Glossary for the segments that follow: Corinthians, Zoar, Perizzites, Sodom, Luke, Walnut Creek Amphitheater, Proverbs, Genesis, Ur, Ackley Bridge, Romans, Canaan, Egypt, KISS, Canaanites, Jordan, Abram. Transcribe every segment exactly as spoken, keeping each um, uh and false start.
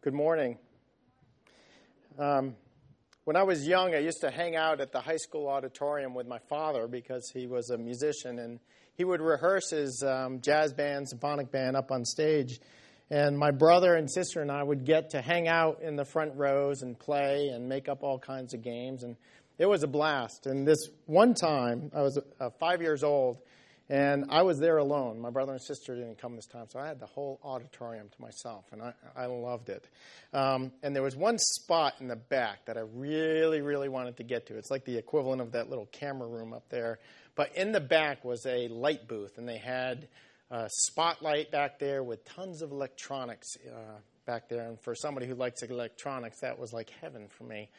Good morning. Um, when I was young, I used to hang out at the high school auditorium with my father because he was a musician, and he would rehearse his um, jazz band, symphonic band up on stage. And my brother and sister and I would get to hang out in the front rows and play and make up all kinds of games, and it was a blast. And this one time, I was uh, five years old, and I was there alone. My brother and sister didn't come this time, so I had the whole auditorium to myself, and I, I loved it. Um, and there was one spot in the back that I really, really wanted to get to. It's like the equivalent of that little camera room up there. But in the back was a light booth, and they had a spotlight back there with tons of electronics uh, back there. And for somebody who likes electronics, that was like heaven for me.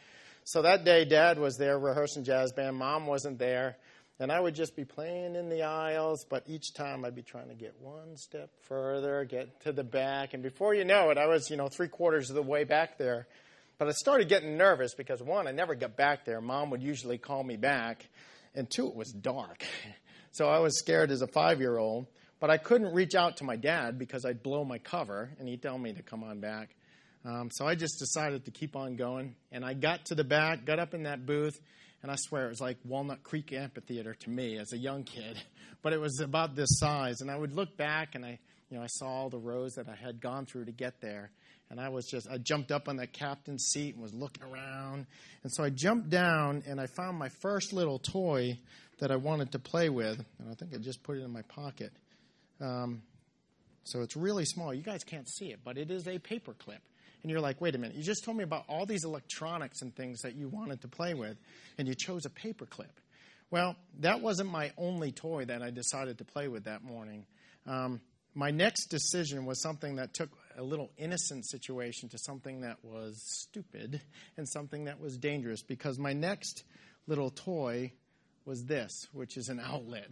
So that day, Dad was there rehearsing jazz band. Mom wasn't there. And I would just be playing in the aisles, but each time I'd be trying to get one step further, get to the back. And before you know it, I was, you know, three quarters of the way back there. But I started getting nervous because, one, I never got back there. Mom would usually call me back. And, two, it was dark. So I was scared as a five-year-old. But I couldn't reach out to my dad because I'd blow my cover, and he'd tell me to come on back. Um, so I just decided to keep on going. And I got to the back, got up in that booth. And I swear, it was like Walnut Creek Amphitheater to me as a young kid. But it was about this size. And I would look back, and I you know, I saw all the rows that I had gone through to get there. And I was just, I jumped up on the captain's seat and was looking around. And so I jumped down, and I found my first little toy that I wanted to play with. And I think I just put it in my pocket. Um, so it's really small. You guys can't see it, but it is a paper clip. And you're like, wait a minute, you just told me about all these electronics and things that you wanted to play with, and you chose a paperclip. Well, that wasn't my only toy that I decided to play with that morning. Um, my next decision was something that took a little innocent situation to something that was stupid and something that was dangerous, because my next little toy was this, which is an outlet.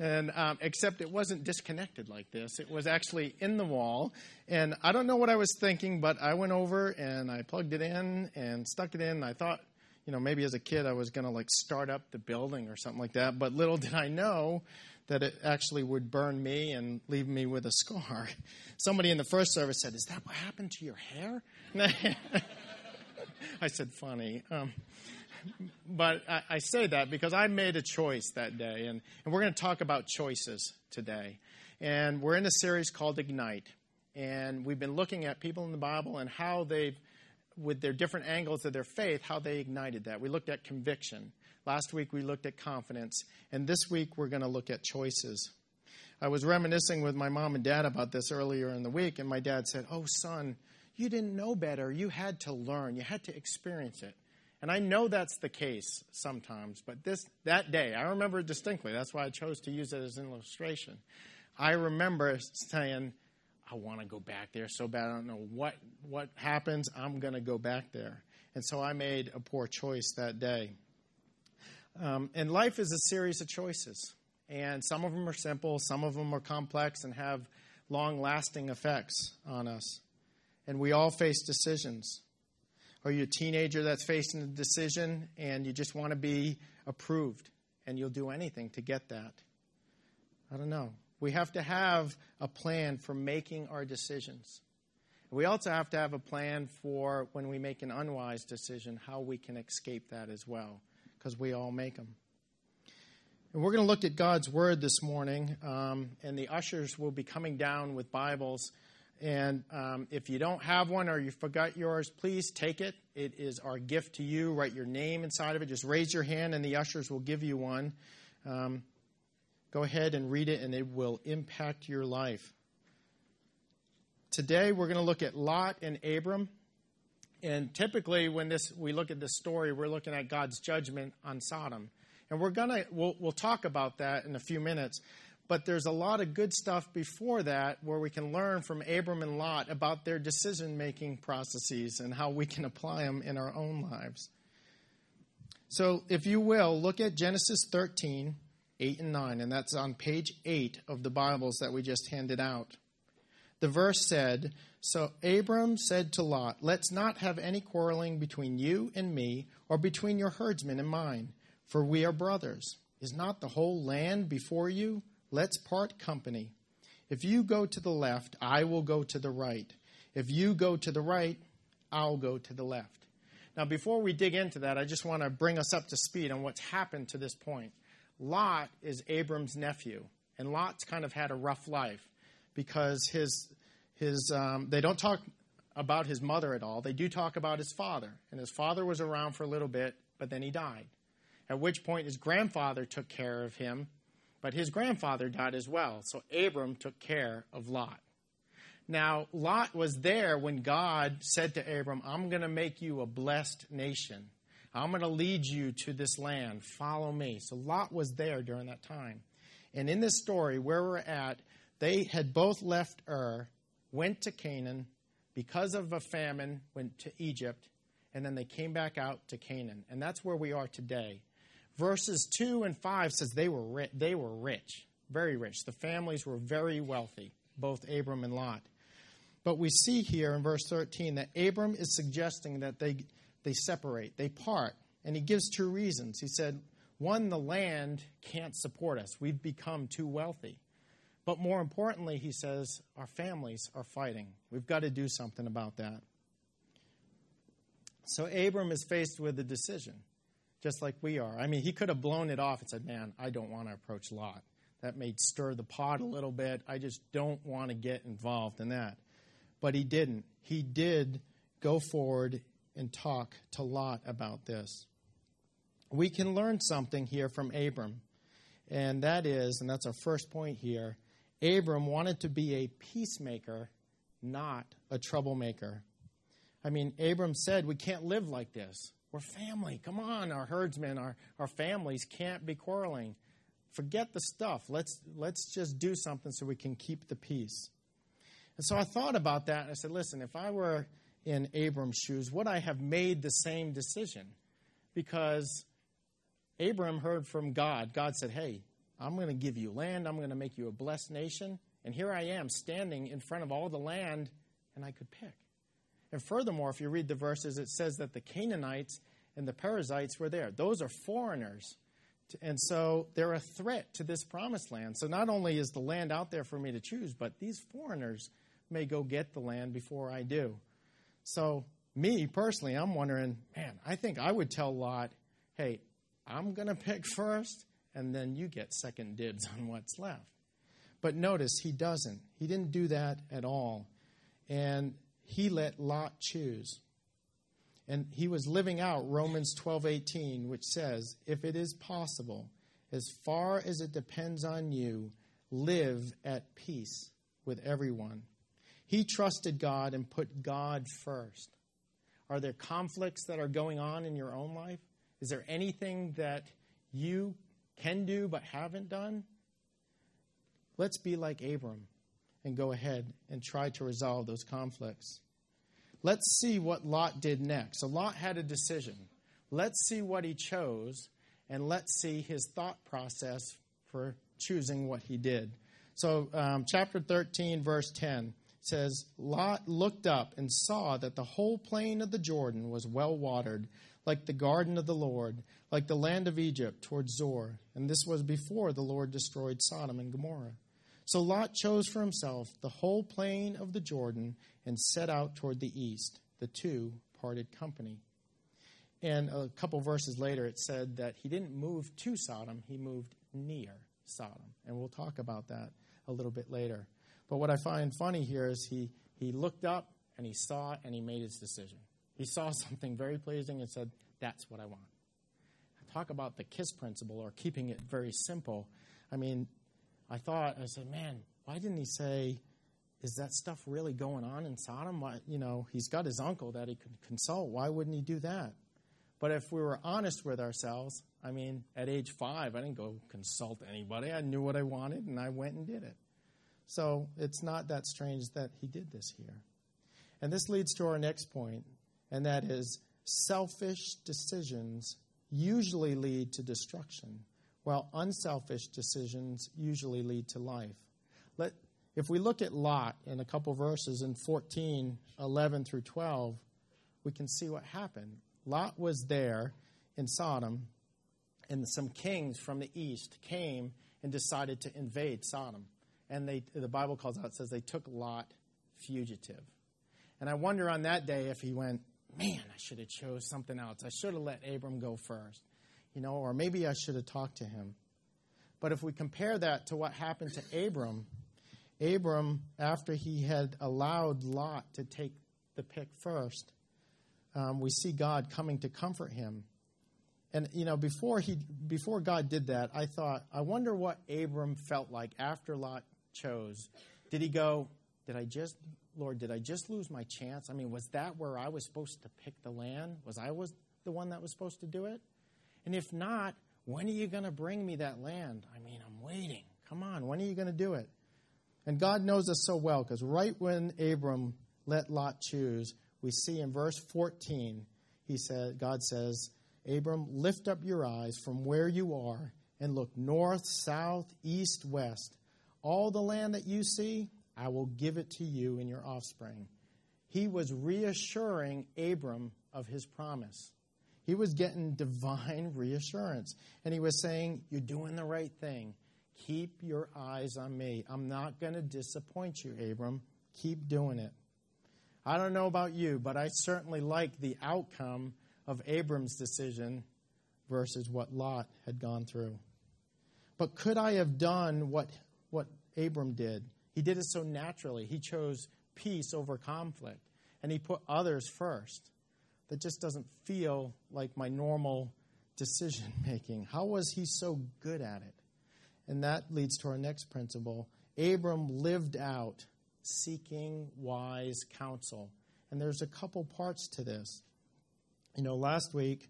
And um, except it wasn't disconnected like this. It was actually in the wall. And I don't know what I was thinking, but I went over and I plugged it in and stuck it in. And I thought, you know, maybe as a kid I was going to, like, start up the building or something like that. But little did I know that it actually would burn me and leave me with a scar. Somebody in the first service said, "Is that what happened to your hair?" I said, "Funny." Um But I, I say that because I made a choice that day, and, and we're going to talk about choices today. And we're in a series called Ignite, and we've been looking at people in the Bible and how they've, with their different angles of their faith, how they ignited that. We looked at conviction. Last week we looked at confidence, and this week we're going to look at choices. I was reminiscing with my mom and dad about this earlier in the week, and my dad said, "Oh, son, you didn't know better. You had to learn. You had to experience it." And I know that's the case sometimes, but this that day, I remember it distinctly. That's why I chose to use it as an illustration. I remember saying, "I want to go back there so bad. I don't know what, what happens. I'm going to go back there." And so I made a poor choice that day. Um, and life is a series of choices. And some of them are simple. Some of them are complex and have long-lasting effects on us. And we all face decisions. Are you a teenager that's facing a decision and you just want to be approved and you'll do anything to get that? I don't know. We have to have a plan for making our decisions. We also have to have a plan for when we make an unwise decision, how we can escape that as well, because we all make them. And we're going to look at God's Word this morning, um, and the ushers will be coming down with Bibles. And um, if you don't have one or you forgot yours, please take it. It is our gift to you. Write your name inside of it. Just raise your hand, and the ushers will give you one. Um, go ahead and read it, and it will impact your life. Today, we're going to look at Lot and Abram. And typically, when this we look at this story, we're looking at God's judgment on Sodom. And we're gonna we'll, we'll talk about that in a few minutes. But there's a lot of good stuff before that where we can learn from Abram and Lot about their decision-making processes and how we can apply them in our own lives. So if you will, look at Genesis thirteen, eight and nine, and that's on page eight of the Bibles that we just handed out. The verse said, "So Abram said to Lot, 'Let's not have any quarreling between you and me or between your herdsmen and mine, for we are brothers. Is not the whole land before you? Let's part company. If you go to the left, I will go to the right. If you go to the right, I'll go to the left. Now, before we dig into that, I just want to bring us up to speed on what's happened to this point. Lot is Abram's nephew, and Lot's kind of had a rough life because his his um, they don't talk about his mother at all. They do talk about his father, and his father was around for a little bit, but then he died, at which point his grandfather took care of him, but his grandfather died as well, so Abram took care of Lot. Now, Lot was there when God said to Abram, I'm going to make you a blessed nation. I'm going to lead you to this land. Follow me. So Lot was there during that time. And in this story, where we're at, they had both left Ur, went to Canaan, because of a famine, went to Egypt, and then they came back out to Canaan. And that's where we are today. Verses two and five says they were ri- they were rich, very rich. The families were very wealthy, both Abram and Lot. But we see here in verse thirteen that Abram is suggesting that they, they separate, they part. And he gives two reasons. He said, one, the land can't support us. We've become too wealthy. But more importantly, he says, our families are fighting. We've got to do something about that. So Abram is faced with a decision, just like we are. I mean, he could have blown it off and said, man, I don't want to approach Lot. That may stir the pot a little bit. I just don't want to get involved in that. But he didn't. He did go forward and talk to Lot about this. We can learn something here from Abram. And that is, and that's our first point here, Abram wanted to be a peacemaker, not a troublemaker. I mean, Abram said, we can't live like this. We're family. Come on, our herdsmen, our, our families can't be quarreling. Forget the stuff. Let's let's just do something so we can keep the peace. And so I thought about that, and I said, listen, if I were in Abram's shoes, would I have made the same decision? Because Abram heard from God. God said, hey, I'm going to give you land. I'm going to make you a blessed nation. And here I am standing in front of all the land, and I could pick. And furthermore, if you read the verses, it says that the Canaanites and the Perizzites were there. Those are foreigners. And so they're a threat to this promised land. So not only is the land out there for me to choose, but these foreigners may go get the land before I do. So me personally, I'm wondering, man, I think I would tell Lot, hey, I'm going to pick first, and then you get second dibs on what's left. But notice he doesn't. He didn't do that at all. And he let Lot choose. And he was living out Romans twelve eighteen, which says, if it is possible, as far as it depends on you, live at peace with everyone. He trusted God and put God first. Are there conflicts that are going on in your own life? Is there anything that you can do but haven't done? Let's be like Abram and go ahead and try to resolve those conflicts. Let's see what Lot did next. So Lot had a decision. Let's see what he chose, and let's see his thought process for choosing what he did. So um, chapter thirteen, verse ten says, Lot looked up and saw that the whole plain of the Jordan was well watered, like the garden of the Lord, like the land of Egypt towards Zoar. And this was before the Lord destroyed Sodom and Gomorrah. So Lot chose for himself the whole plain of the Jordan and set out toward the east. The two parted company. And a couple verses later, it said that he didn't move to Sodom. He moved near Sodom. And we'll talk about that a little bit later. But what I find funny here is he, he looked up and he saw and he made his decision. He saw something very pleasing and said, that's what I want. Talk about the KISS principle or keeping it very simple. I mean, I thought, I said, man, why didn't he say, is that stuff really going on in Sodom? Why, you know, he's got his uncle that he could consult. Why wouldn't he do that? But if we were honest with ourselves, I mean, at age five, I didn't go consult anybody. I knew what I wanted, and I went and did it. So it's not that strange that he did this here. And this leads to our next point, and that is selfish decisions usually lead to destruction, while unselfish decisions usually lead to life. Let, if we look at Lot in a couple verses in fourteen, eleven through twelve, we can see what happened. Lot was there in Sodom, and some kings from the east came and decided to invade Sodom. And they, the Bible calls out, says they took Lot fugitive. And I wonder on that day if he went, man, I should have chose something else. I should have let Abram go first, you know, or maybe I should have talked to him. But if we compare that to what happened to Abram, Abram, after he had allowed Lot to take the pick first, um, we see God coming to comfort him. And, you know, before he, before God did that, I thought, I wonder what Abram felt like after Lot chose. Did he go, did I just, Lord, did I just lose my chance? I mean, was that where I was supposed to pick the land? Was I was the one that was supposed to do it? And if not, when are you going to bring me that land? I mean, I'm waiting. Come on, when are you going to do it? And God knows us so well, because right when Abram let Lot choose, we see in verse fourteen, he said, God says, Abram, lift up your eyes from where you are and look north, south, east, west. All the land that you see, I will give it to you and your offspring. He was reassuring Abram of his promise. He was getting divine reassurance. And he was saying, you're doing the right thing. Keep your eyes on me. I'm not going to disappoint you, Abram. Keep doing it. I don't know about you, but I certainly like the outcome of Abram's decision versus what Lot had gone through. But could I have done what, what Abram did? He did it so naturally. He chose peace over conflict, and he put others first. That just doesn't feel like my normal decision-making. How was he so good at it? And that leads to our next principle. Abram lived out seeking wise counsel. And there's a couple parts to this. You know, last week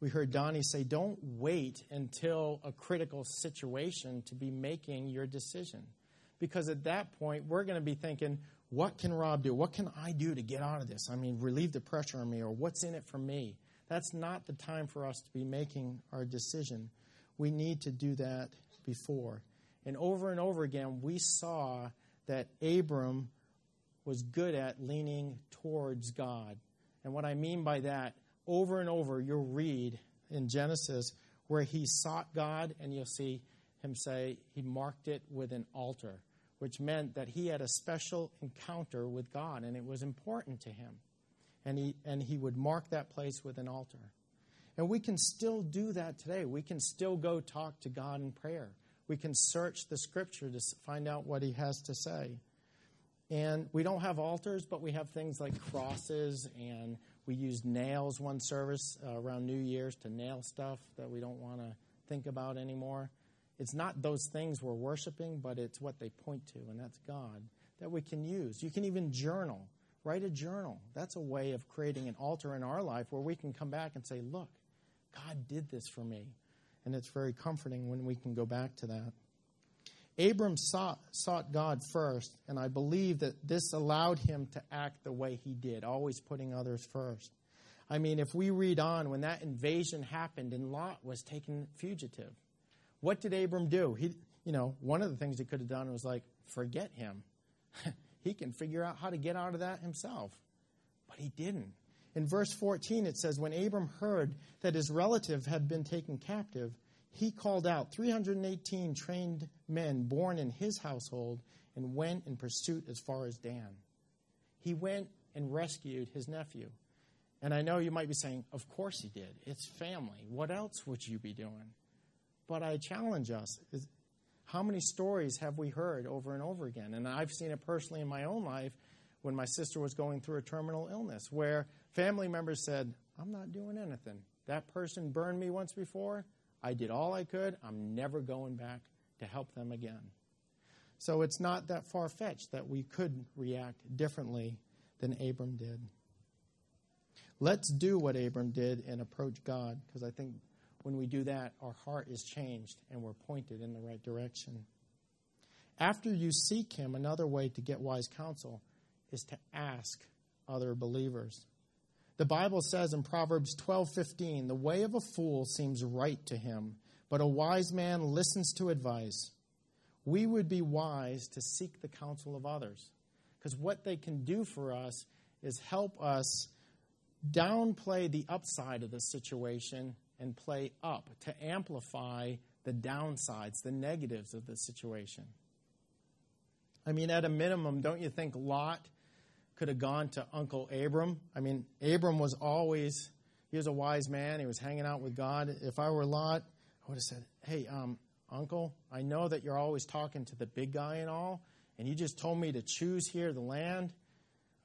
we heard Donnie say, don't wait until a critical situation to be making your decision. Because at that point, we're going to be thinking, what can Rob do? What can I do to get out of this? I mean, relieve the pressure on me, or what's in it for me? That's not the time for us to be making our decision. We need to do that before. And over and over again, we saw that Abram was good at leaning towards God. And what I mean by that, over and over, you'll read in Genesis where he sought God, and you'll see him say he marked it with an altar, which meant that he had a special encounter with God, and it was important to him. And he and he would mark that place with an altar. And we can still do that today. We can still go talk to God in prayer. We can search the Scripture to find out what he has to say. And we don't have altars, but we have things like crosses, and we use nails one service uh, around New Year's to nail stuff that we don't want to think about anymore. It's not those things we're worshiping, but it's what they point to, and that's God, that we can use. You can even journal. Write a journal. That's a way of creating an altar in our life where we can come back and say, look, God did this for me. And it's very comforting when we can go back to that. Abram sought, sought God first, and I believe that this allowed him to act the way he did, always putting others first. I mean, if we read on, when that invasion happened and Lot was taken fugitive, what did Abram do? He, you know, one of the things he could have done was like, forget him. He can figure out how to get out of that himself. But he didn't. In verse fourteen, it says, when Abram heard that his relative had been taken captive, he called out three hundred eighteen trained men born in his household and went in pursuit as far as Dan. He went and rescued his nephew. And I know you might be saying, of course he did. It's family. What else would you be doing? But I challenge us, is how many stories have we heard over and over again? And I've seen it personally in my own life when my sister was going through a terminal illness where family members said, I'm not doing anything. That person burned me once before. I did all I could. I'm never going back to help them again. So it's not that far-fetched that we could react differently than Abram did. Let's do what Abram did and approach God, because I think when we do that, our heart is changed and we're pointed in the right direction. After you seek him, another way to get wise counsel is to ask other believers. The Bible says in Proverbs twelve fifteen, the way of a fool seems right to him, but a wise man listens to advice. We would be wise to seek the counsel of others, because what they can do for us is help us downplay the upside of the situation and play up to amplify the downsides, the negatives of the situation. I mean, at a minimum, don't you think Lot could have gone to Uncle Abram. I mean, Abram was always, he was a wise man. He was hanging out with God. If I were Lot, I would have said, hey, um, Uncle, I know that you're always talking to the big guy and all, and you just told me to choose here the land.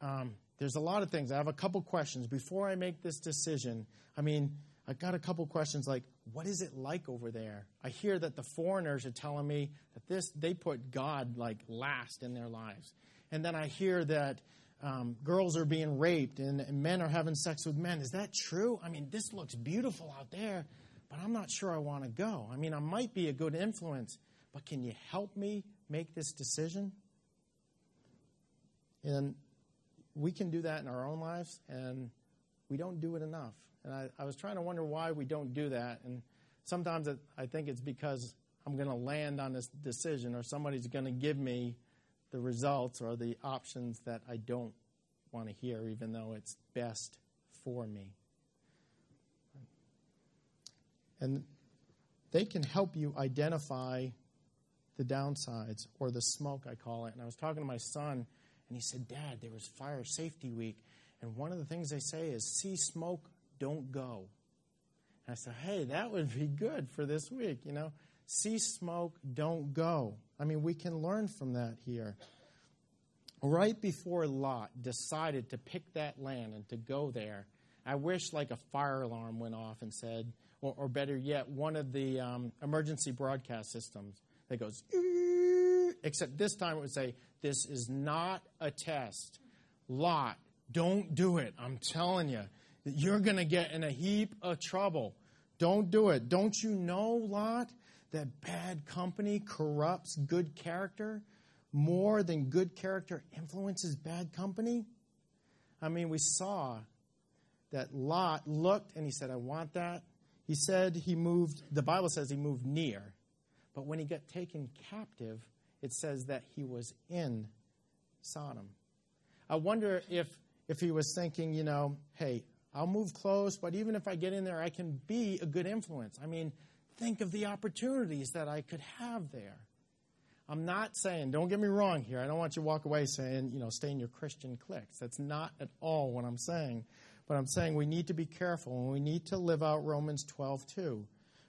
Um, there's a lot of things. I have a couple questions. Before I make this decision, I mean, I've got a couple questions like, what is it like over there? I hear that the foreigners are telling me that this they put God, like, last in their lives. And then I hear that um, girls are being raped and, and men are having sex with men. Is that true? I mean, this looks beautiful out there, but I'm not sure I want to go. I mean, I might be a good influence, but can you help me make this decision? And we can do that in our own lives, and we don't do it enough. And I, I was trying to wonder why we don't do that. And sometimes it, I think it's because I'm going to land on this decision or somebody's going to give me the results or the options that I don't want to hear, even though it's best for me. And they can help you identify the downsides or the smoke, I call it. And I was talking to my son, and he said, Dad, there was Fire Safety Week. And one of the things they say is, see smoke, don't go. And I said, hey, that would be good for this week, you know. See smoke, don't go. I mean, we can learn from that here. Right before Lot decided to pick that land and to go there, I wish like a fire alarm went off and said, or, or better yet, one of the um, emergency broadcast systems that goes, ee! Except this time it would say, this is not a test. Lot, don't do it. I'm telling you, you're going to get in a heap of trouble. Don't do it. Don't you know, Lot, that bad company corrupts good character more than good character influences bad company? I mean, we saw that Lot looked and he said, I want that. He said he moved, the Bible says he moved near. But when he got taken captive, it says that he was in Sodom. I wonder if, if he was thinking, you know, hey, I'll move close, but even if I get in there, I can be a good influence. I mean, think of the opportunities that I could have there. I'm not saying, don't get me wrong here. I don't want you to walk away saying, you know, stay in your Christian cliques. That's not at all what I'm saying. But I'm saying we need to be careful, and we need to live out Romans twelve two,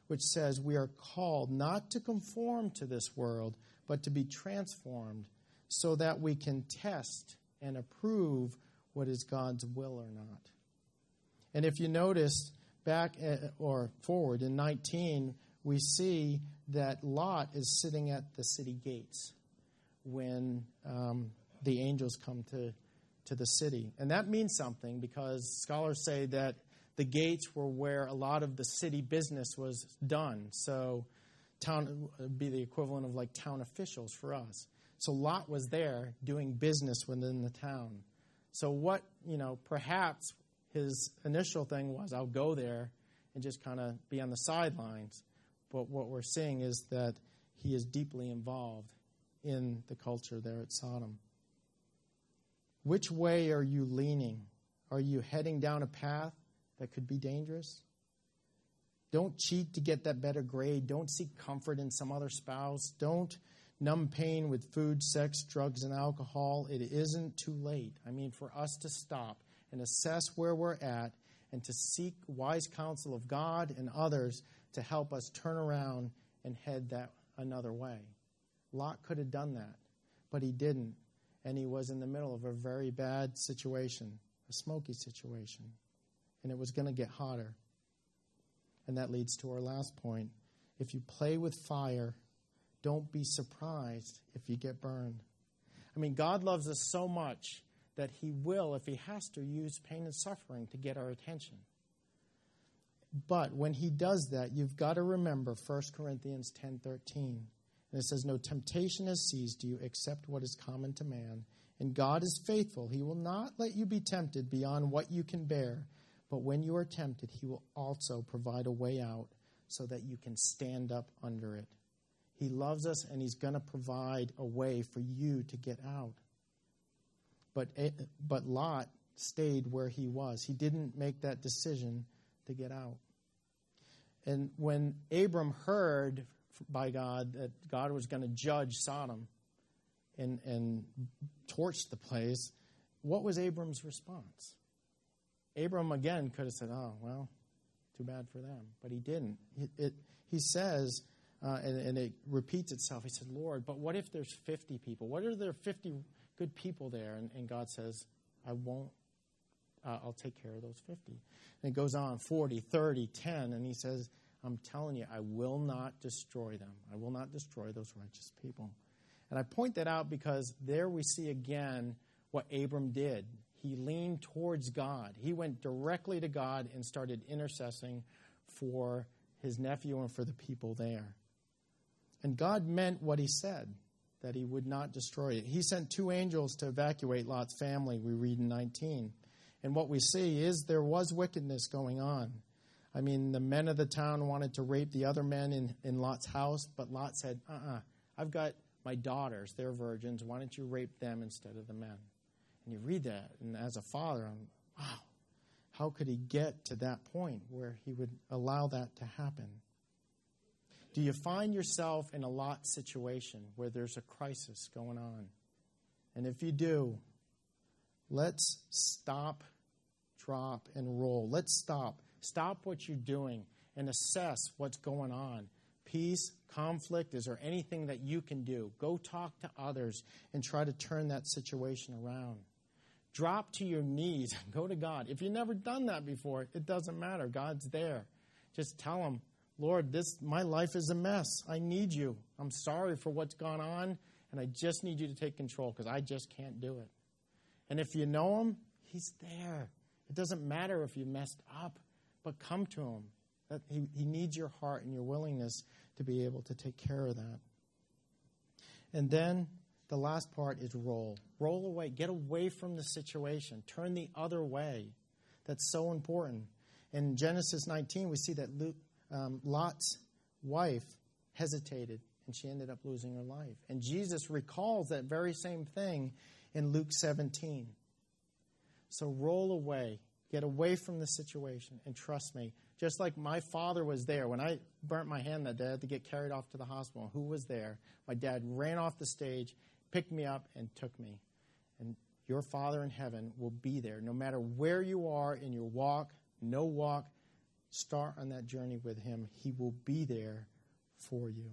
which says we are called not to conform to this world, but to be transformed so that we can test and approve what is God's will or not. And if you notice, back at, or forward in nineteen, we see that Lot is sitting at the city gates when um, the angels come to, to the city. And that means something because scholars say that the gates were where a lot of the city business was done. So town would be the equivalent of like town officials for us. So Lot was there doing business within the town. So what, you know, perhaps his initial thing was, I'll go there and just kind of be on the sidelines. But what we're seeing is that he is deeply involved in the culture there at Sodom. Which way are you leaning? Are you heading down a path that could be dangerous? Don't cheat to get that better grade. Don't seek comfort in some other spouse. Don't numb pain with food, sex, drugs, and alcohol. It isn't too late. I mean, for us to stop and assess where we're at, and to seek wise counsel of God and others to help us turn around and head that another way. Lot could have done that, but he didn't, and he was in the middle of a very bad situation, a smoky situation, and it was going to get hotter. And that leads to our last point. If you play with fire, don't be surprised if you get burned. I mean, God loves us so much that he will, if he has to, use pain and suffering to get our attention. But when he does that, you've got to remember First Corinthians ten thirteen. And it says, no temptation has seized you except what is common to man. And God is faithful. He will not let you be tempted beyond what you can bear. But when you are tempted, he will also provide a way out so that you can stand up under it. He loves us, and he's going to provide a way for you to get out. But, but Lot stayed where he was. He didn't make that decision to get out. And when Abram heard by God that God was going to judge Sodom and, and torch the place, What was Abram's response? Abram, again, could have said, oh, well, too bad for them. But he didn't. It, it, he says, uh, and, and it repeats itself, he said, Lord, but what if there's fifty people? What if there are fifty good people there? And, and God says, I won't. Uh, I'll take care of those fifty. And it goes on, forty, thirty, ten, and he says, I'm telling you, I will not destroy them. I will not destroy those righteous people. And I point that out because there we see again what Abram did. He leaned towards God. He went directly to God and started intercessing for his nephew and for the people there. And God meant what he said, that he would not destroy it. He sent two angels to evacuate Lot's family, we read in nineteen. And what we see is there was wickedness going on. I mean, the men of the town wanted to rape the other men in, in Lot's house, but Lot said, uh-uh, I've got my daughters, they're virgins, why don't you rape them instead of the men? And you read that, and as a father, I'm, wow, how could he get to that point where he would allow that to happen? Do you find yourself in a Lot situation where there's a crisis going on? And if you do, let's stop, drop, and roll. Let's stop. Stop what you're doing and assess what's going on. Peace, conflict, is there anything that you can do? Go talk to others and try to turn that situation around. Drop to your knees. Go to God. If you've never done that before, it doesn't matter. God's there. Just tell him, Lord, this my life is a mess. I need you. I'm sorry for what's gone on, and I just need you to take control because I just can't do it. And if you know him, he's there. It doesn't matter if you messed up, but come to him. That he, he needs your heart and your willingness to be able to take care of that. And then the last part is roll. Roll away. Get away from the situation. Turn the other way. That's so important. In Genesis nineteen, we see that Luke, um, Lot's wife hesitated, and she ended up losing her life. And Jesus recalls that very same thing in Luke seventeen. So roll away. Get away from the situation, and trust me. Just like my father was there. When I burnt my hand that day, I had to get carried off to the hospital. Who was there? My dad ran off the stage, picked me up, and took me. And your Father in heaven will be there. No matter where you are in your walk, no walk, start on that journey with him. He will be there for you.